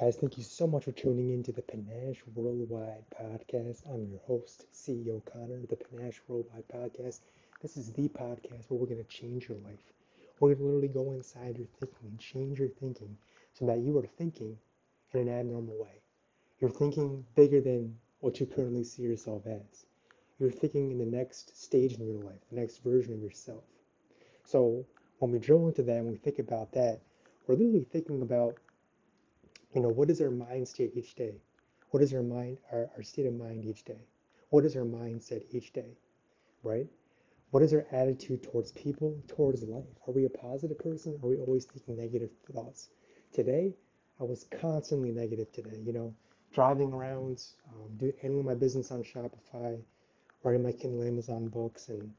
Guys, thank you so much for tuning in to the Panache Worldwide Podcast. I'm your host, CEO Connor, the Panache Worldwide Podcast. This is the podcast where we're going to change your life. We're going to literally go inside your thinking and change your thinking so that you are thinking in an abnormal way. You're thinking bigger than what you currently see yourself as. You're thinking in the next stage in your life, the next version of yourself. So when we drill into that, when we think about that, we're literally thinking about, what is our mind state each day? What is our state of mind each day? What is our mindset each day, right? What is our attitude towards people, towards life? Are we a positive person? Or are we always thinking negative thoughts? Today, I was constantly negative today, driving around, handling my business on Shopify, writing my Kindle Amazon books, and,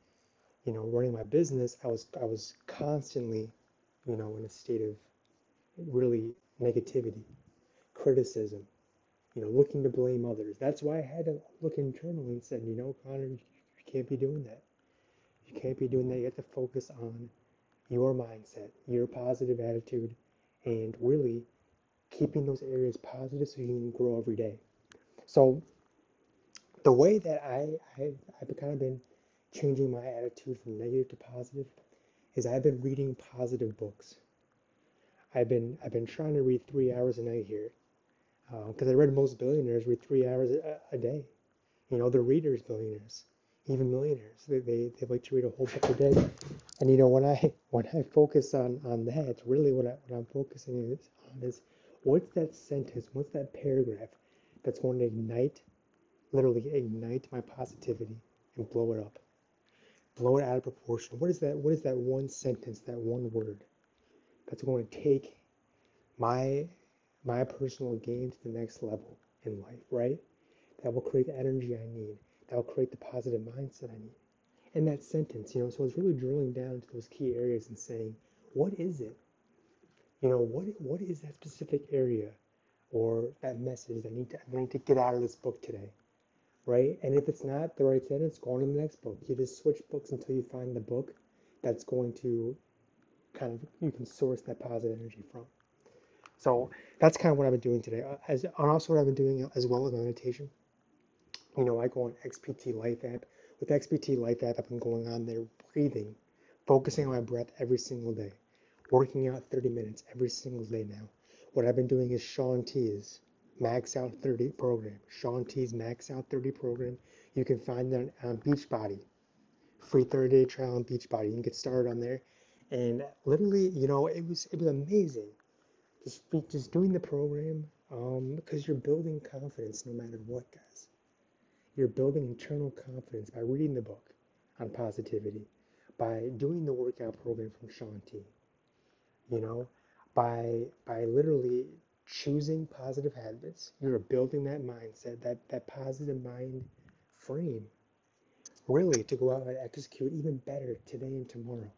running my business. I was constantly, in a state of really negativity, criticism, looking to blame others. That's why I had to look internally and said, Connor, you can't be doing that. You can't be doing that. You have to focus on your mindset, your positive attitude, and really keeping those areas positive so you can grow every day. So the way that I've kind of been changing my attitude from negative to positive is I've been reading positive books. I've been trying to read 3 hours a night here, because I read most billionaires read 3 hours a day. The readers, billionaires, even millionaires, they like to read a whole book a day. And when I focus on that, it's really what I'm focusing on is what's that sentence, what's that paragraph that's going to literally ignite my positivity and blow it up, blow it out of proportion. What is that? What is that one sentence, that one word that's going to take my personal game to the next level in life, right? That will create the energy I need. That will create the positive mindset I need. And that sentence, so it's really drilling down to those key areas and saying, what is it? What is that specific area or that message that I need to get out of this book today, right? And if it's not the right sentence, go on to the next book. You just switch books until you find the book that's going to you can source that positive energy from. So that's kind of what I've been doing today. And also what I've been doing as well as my meditation. I go on XPT Life app. With XPT Life app, I've been going on there, breathing, focusing on my breath every single day, working out 30 minutes every single day now. What I've been doing is Sean T's Max Out 30 program. Sean T's Max Out 30 program. You can find that on Beachbody. Free 30-day trial on Beachbody. You can get started on there. And literally, it was amazing, just doing the program, because you're building confidence no matter what, guys. You're building internal confidence by reading the book on positivity, by doing the workout program from Sean T, by literally choosing positive habits. You're building that mindset, that positive mind frame, really, to go out and execute even better today and tomorrow.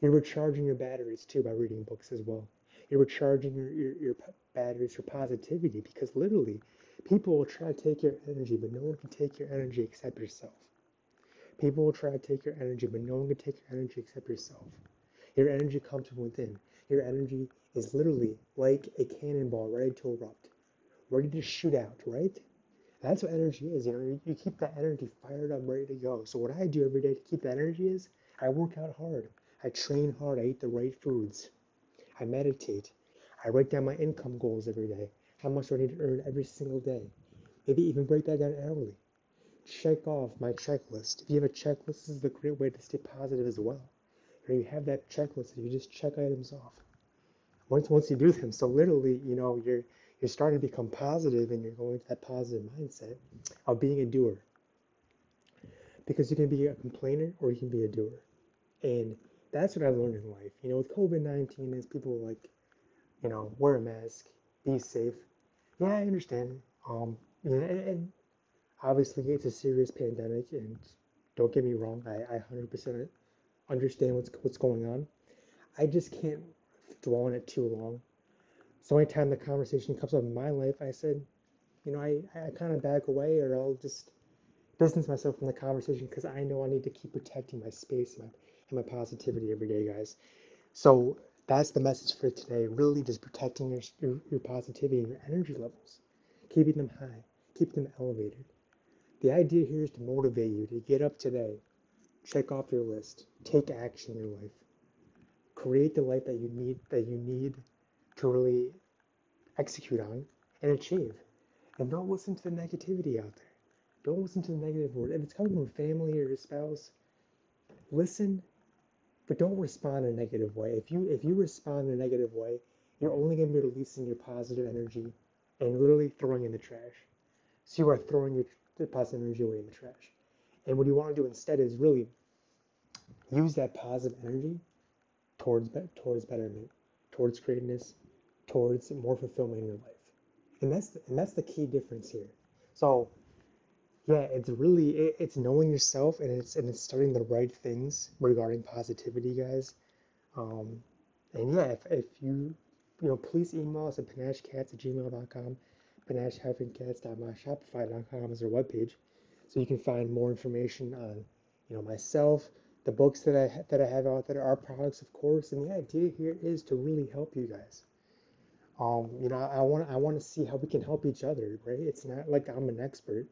You're recharging your batteries, too, by reading books as well. You're recharging your batteries for positivity, because literally, people will try to take your energy, but no one can take your energy except yourself. People will try to take your energy, but no one can take your energy except yourself. Your energy comes from within. Your energy is literally like a cannonball ready to erupt, ready to shoot out, right? That's what energy is. You keep that energy fired up, ready to go. So what I do every day to keep that energy is I work out hard. I train hard, I eat the right foods, I meditate, I write down my income goals every day, how much do I need to earn every single day, maybe even break that down hourly, check off my checklist. If you have a checklist, this is a great way to stay positive as well. You have that checklist, you just check items off once you do them. So literally, you're starting to become positive and you're going to that positive mindset of being a doer, because you can be a complainer or you can be a doer. And that's what I've learned in life. With COVID-19, is people wear a mask, be safe. Yeah, I understand. And obviously it's a serious pandemic, and don't get me wrong, I 100% understand what's going on. I just can't dwell on it too long. So anytime the conversation comes up in my life, I said, I kind of back away, or I'll just distance myself from the conversation, because I know I need to keep protecting my space, my positivity every day, guys. So That's the message for today. Really just protecting your positivity and your energy levels, keeping them high, keeping them elevated. The idea here is to motivate you to get up today, check off your list, take action in your life, create the life that you need to really execute on and achieve. And don't listen to the negativity out there. Don't listen to the negative word. If it's coming from family or your spouse, listen, but don't respond in a negative way. If you respond in a negative way, you're only going to be releasing your positive energy and literally throwing in the trash. So you are throwing your positive energy away in the trash. And what you want to do instead is really use that positive energy towards betterment, towards greatness, towards more fulfillment in your life. And that's the key difference here. So yeah, it's really, it's knowing yourself, and it's starting the right things regarding positivity, guys. And yeah, if you please email us at panachecats@gmail.com, panache-cats.myshopify.com is our webpage, so you can find more information on, myself, the books that I have out there, our products, of course. And the idea here is to really help you guys. I want to see how we can help each other, right? It's not like I'm an expert.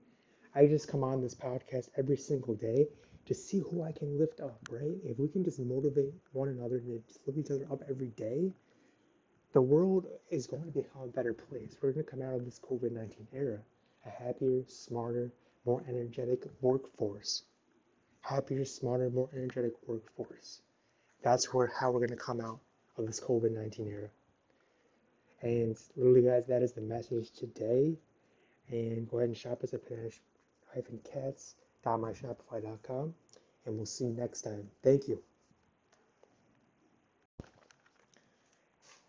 I just come on this podcast every single day to see who I can lift up, right? If we can just motivate one another and just lift each other up every day, the world is going to become a better place. We're going to come out of this COVID-19 era a happier, smarter, more energetic workforce. Happier, smarter, more energetic workforce. That's how we're going to come out of this COVID-19 era. And really, guys, that is the message today. And go ahead and shop us at panache-cats.myshopify.com. And we'll see you next time. Thank you.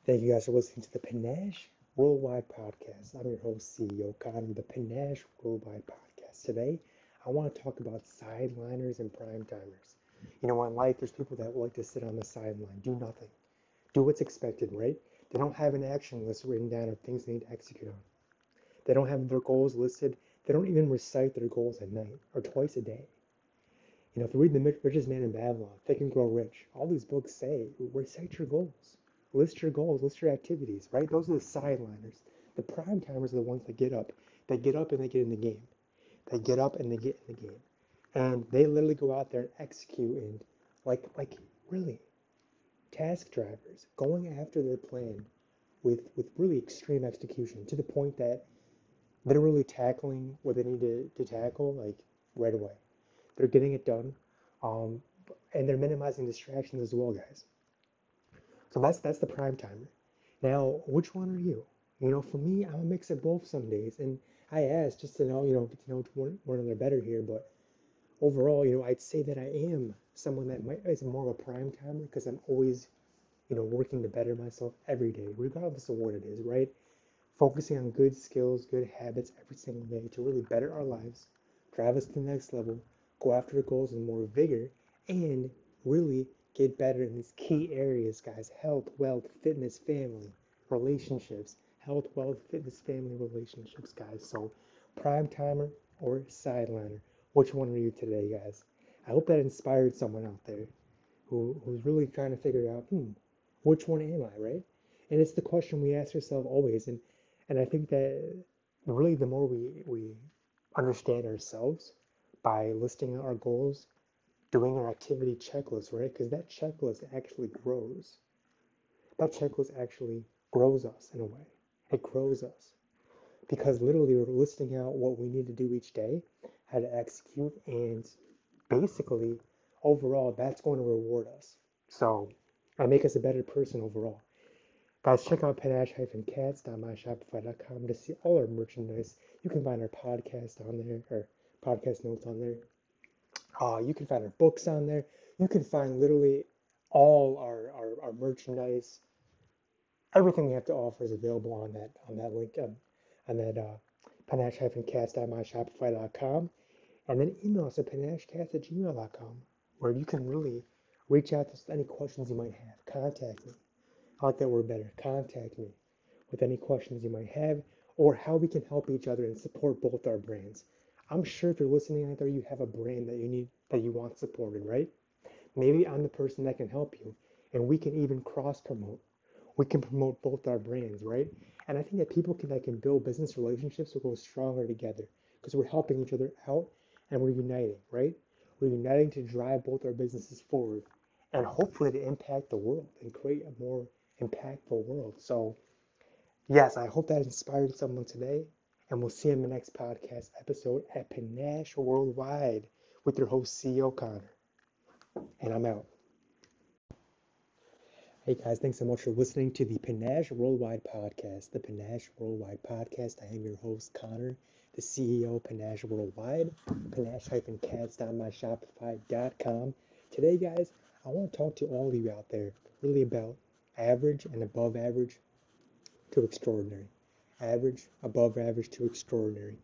Thank you guys for listening to the Panache Worldwide Podcast. I'm your host, CEO Connor, the Panache Worldwide Podcast. Today, I want to talk about sideliners and prime timers. In life, there's people that like to sit on the sideline, do nothing, do what's expected, right? They don't have an action list written down of things they need to execute on. They don't have their goals listed. They don't even recite their goals at night or twice a day. If you read The Richest Man in Babylon, Think and Grow Rich, all these books say, recite your goals. List your goals, list your activities, right? Those are the sideliners. The prime timers are the ones that get up. They get up and they get in the game. They get up and they get in the game. And they literally go out there and execute, and like really, task drivers, going after their plan with really extreme execution, to the point that they're really tackling what they need to tackle right away. They're getting it done, and they're minimizing distractions as well, guys. So that's the prime timer. Now, which one are you? For me, I'm a mix of both some days, and I ask just to know, get to know one another better here. But overall, I'd say that I am someone that is more of a prime timer, because I'm always, working to better myself every day, regardless of what it is, right? Focusing on good skills, good habits every single day to really better our lives, drive us to the next level, go after our goals with more vigor, and really get better in these key areas, guys. Health, wealth, fitness, family, relationships. Health, wealth, fitness, family, relationships, guys. So, prime timer or sideliner, which one are you today, guys? I hope that inspired someone out there who's really trying to figure out, which one am I, right? And it's the question we ask ourselves always. And I think that really the more we understand ourselves by listing our goals, doing our activity checklist, right? Because that checklist actually grows us in a way. It grows us. Because literally we're listing out what we need to do each day, how to execute, and basically, overall, that's going to reward us. So, and make us a better person overall. Guys, check out panache-cats.myshopify.com to see all our merchandise. You can find our podcast on there, or podcast notes on there. You can find our books on there. You can find literally all our merchandise. Everything we have to offer is available on that link, on that panache-cats.myshopify.com. And then email us at panachecats@gmail.com, where you can really reach out to us with any questions you might have. Contact me. I like that word better. Contact me with any questions you might have, or how we can help each other and support both our brands. I'm sure if you're listening out there, you have a brand that you want supported, right? Maybe I'm the person that can help you. and we can even cross promote. We can promote both our brands, right? And I think that people can build business relationships that go stronger together because we're helping each other out and we're uniting, right? We're uniting to drive both our businesses forward and hopefully to impact the world and create a more impactful world. So yes, I hope that inspired someone today, and we'll see you in the next podcast episode at Panache Worldwide with your host, CEO Connor. And I'm out. Hey guys, thanks so much for listening to the Panache Worldwide Podcast. The Panache Worldwide Podcast. I am your host, Connor, the CEO of Panache Worldwide, panache-cats.myshopify.com. Today, guys, I want to talk to all of you out there really about average and above average to extraordinary. Average, above average to extraordinary.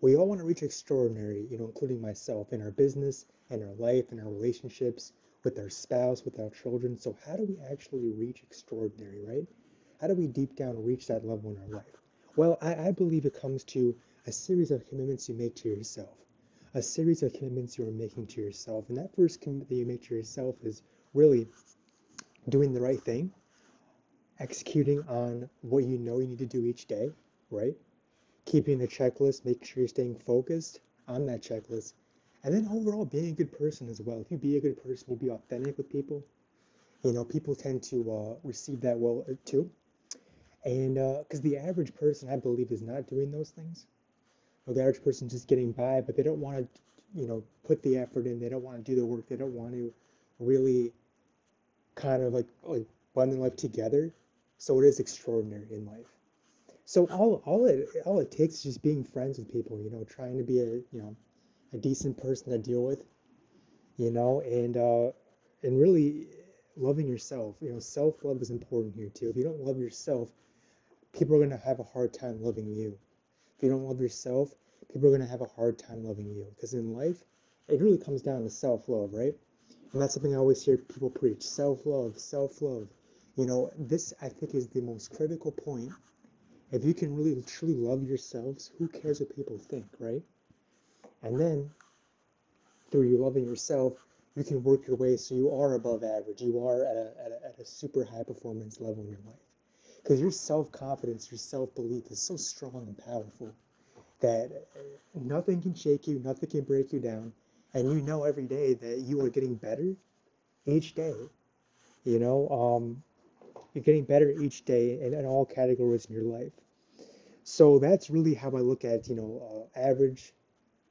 We all want to reach extraordinary, including myself, in our business, in our life, in our relationships, with our spouse, with our children. So how do we actually reach extraordinary, right? How do we deep down reach that level in our life? Well, I believe it comes to a series of commitments you make to yourself, a series of commitments you are making to yourself. And that first commitment that you make to yourself is really doing the right thing, executing on what you know you need to do each day, right? Keeping the checklist, making sure you're staying focused on that checklist. And then overall being a good person as well. If you be a good person, you'll be authentic with people. People tend to receive that well too. And because the average person, I believe, is not doing those things. The average person just getting by, but they don't want to, put the effort in. They don't want to do the work. They don't want to really kind of like blend their life together. So it is extraordinary in life. So all it takes is just being friends with people, trying to be a decent person to deal with, and really loving yourself. Self-love is important here too. If you don't love yourself, people are going to have a hard time loving you. If you don't love yourself, people are going to have a hard time loving you. Because in life, it really comes down to self-love, right? And that's something I always hear people preach, self-love, self-love. This, I think, is the most critical point. If you can really, truly love yourselves, who cares what people think, right? And then, through you loving yourself, you can work your way so you are above average. You are at a super high performance level in your life. Because your self-confidence, your self-belief is so strong and powerful that nothing can shake you, nothing can break you down. And you know every day that you are getting better each day. You're getting better each day in all categories in your life. So that's really how I look at, average,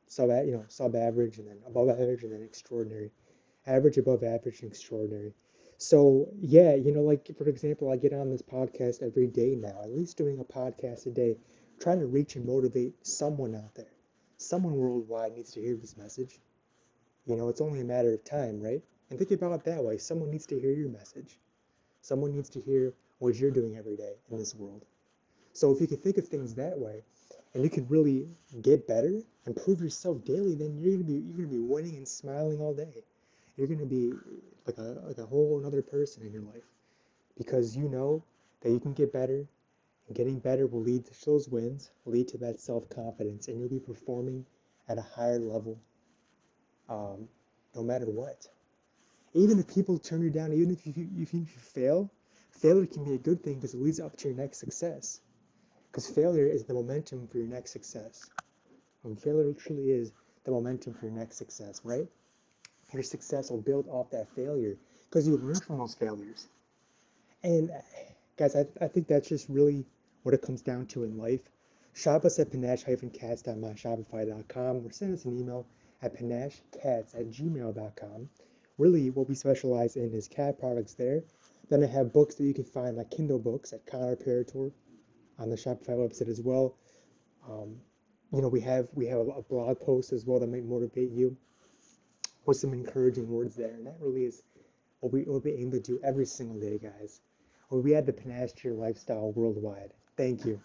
sub-average, and then above average, and then extraordinary. Average, above average, and extraordinary. So, yeah, for example, I get on this podcast every day now, at least doing a podcast a day, trying to reach and motivate someone out there. Someone worldwide needs to hear this message. It's only a matter of time, right? And think about it that way. Someone needs to hear your message. Someone needs to hear what you're doing every day in this world. So if you can think of things that way, and you can really get better, improve yourself daily, then you're gonna be winning and smiling all day. You're going to be like a whole other person in your life, because you know that you can get better, and getting better will lead to those wins, lead to that self-confidence, and you'll be performing at a higher level no matter what. Even if people turn you down, even if you fail, failure can be a good thing because it leads up to your next success, because failure is the momentum for your next success. And failure truly is the momentum for your next success, right? Your success will build off that failure because you learn from those failures. And guys, I think that's just really what it comes down to in life. Shop us at panache-cats.myshopify.com or send us an email at panachecats@gmail.com. Really, what we specialize in is cat products there. Then I have books that you can find, like Kindle books at Connor Peritor on the Shopify website as well. We have a blog post as well that might motivate you, with some encouraging words there. And that really is what we aim to do every single day, guys. We add the panache to your lifestyle worldwide. Thank you.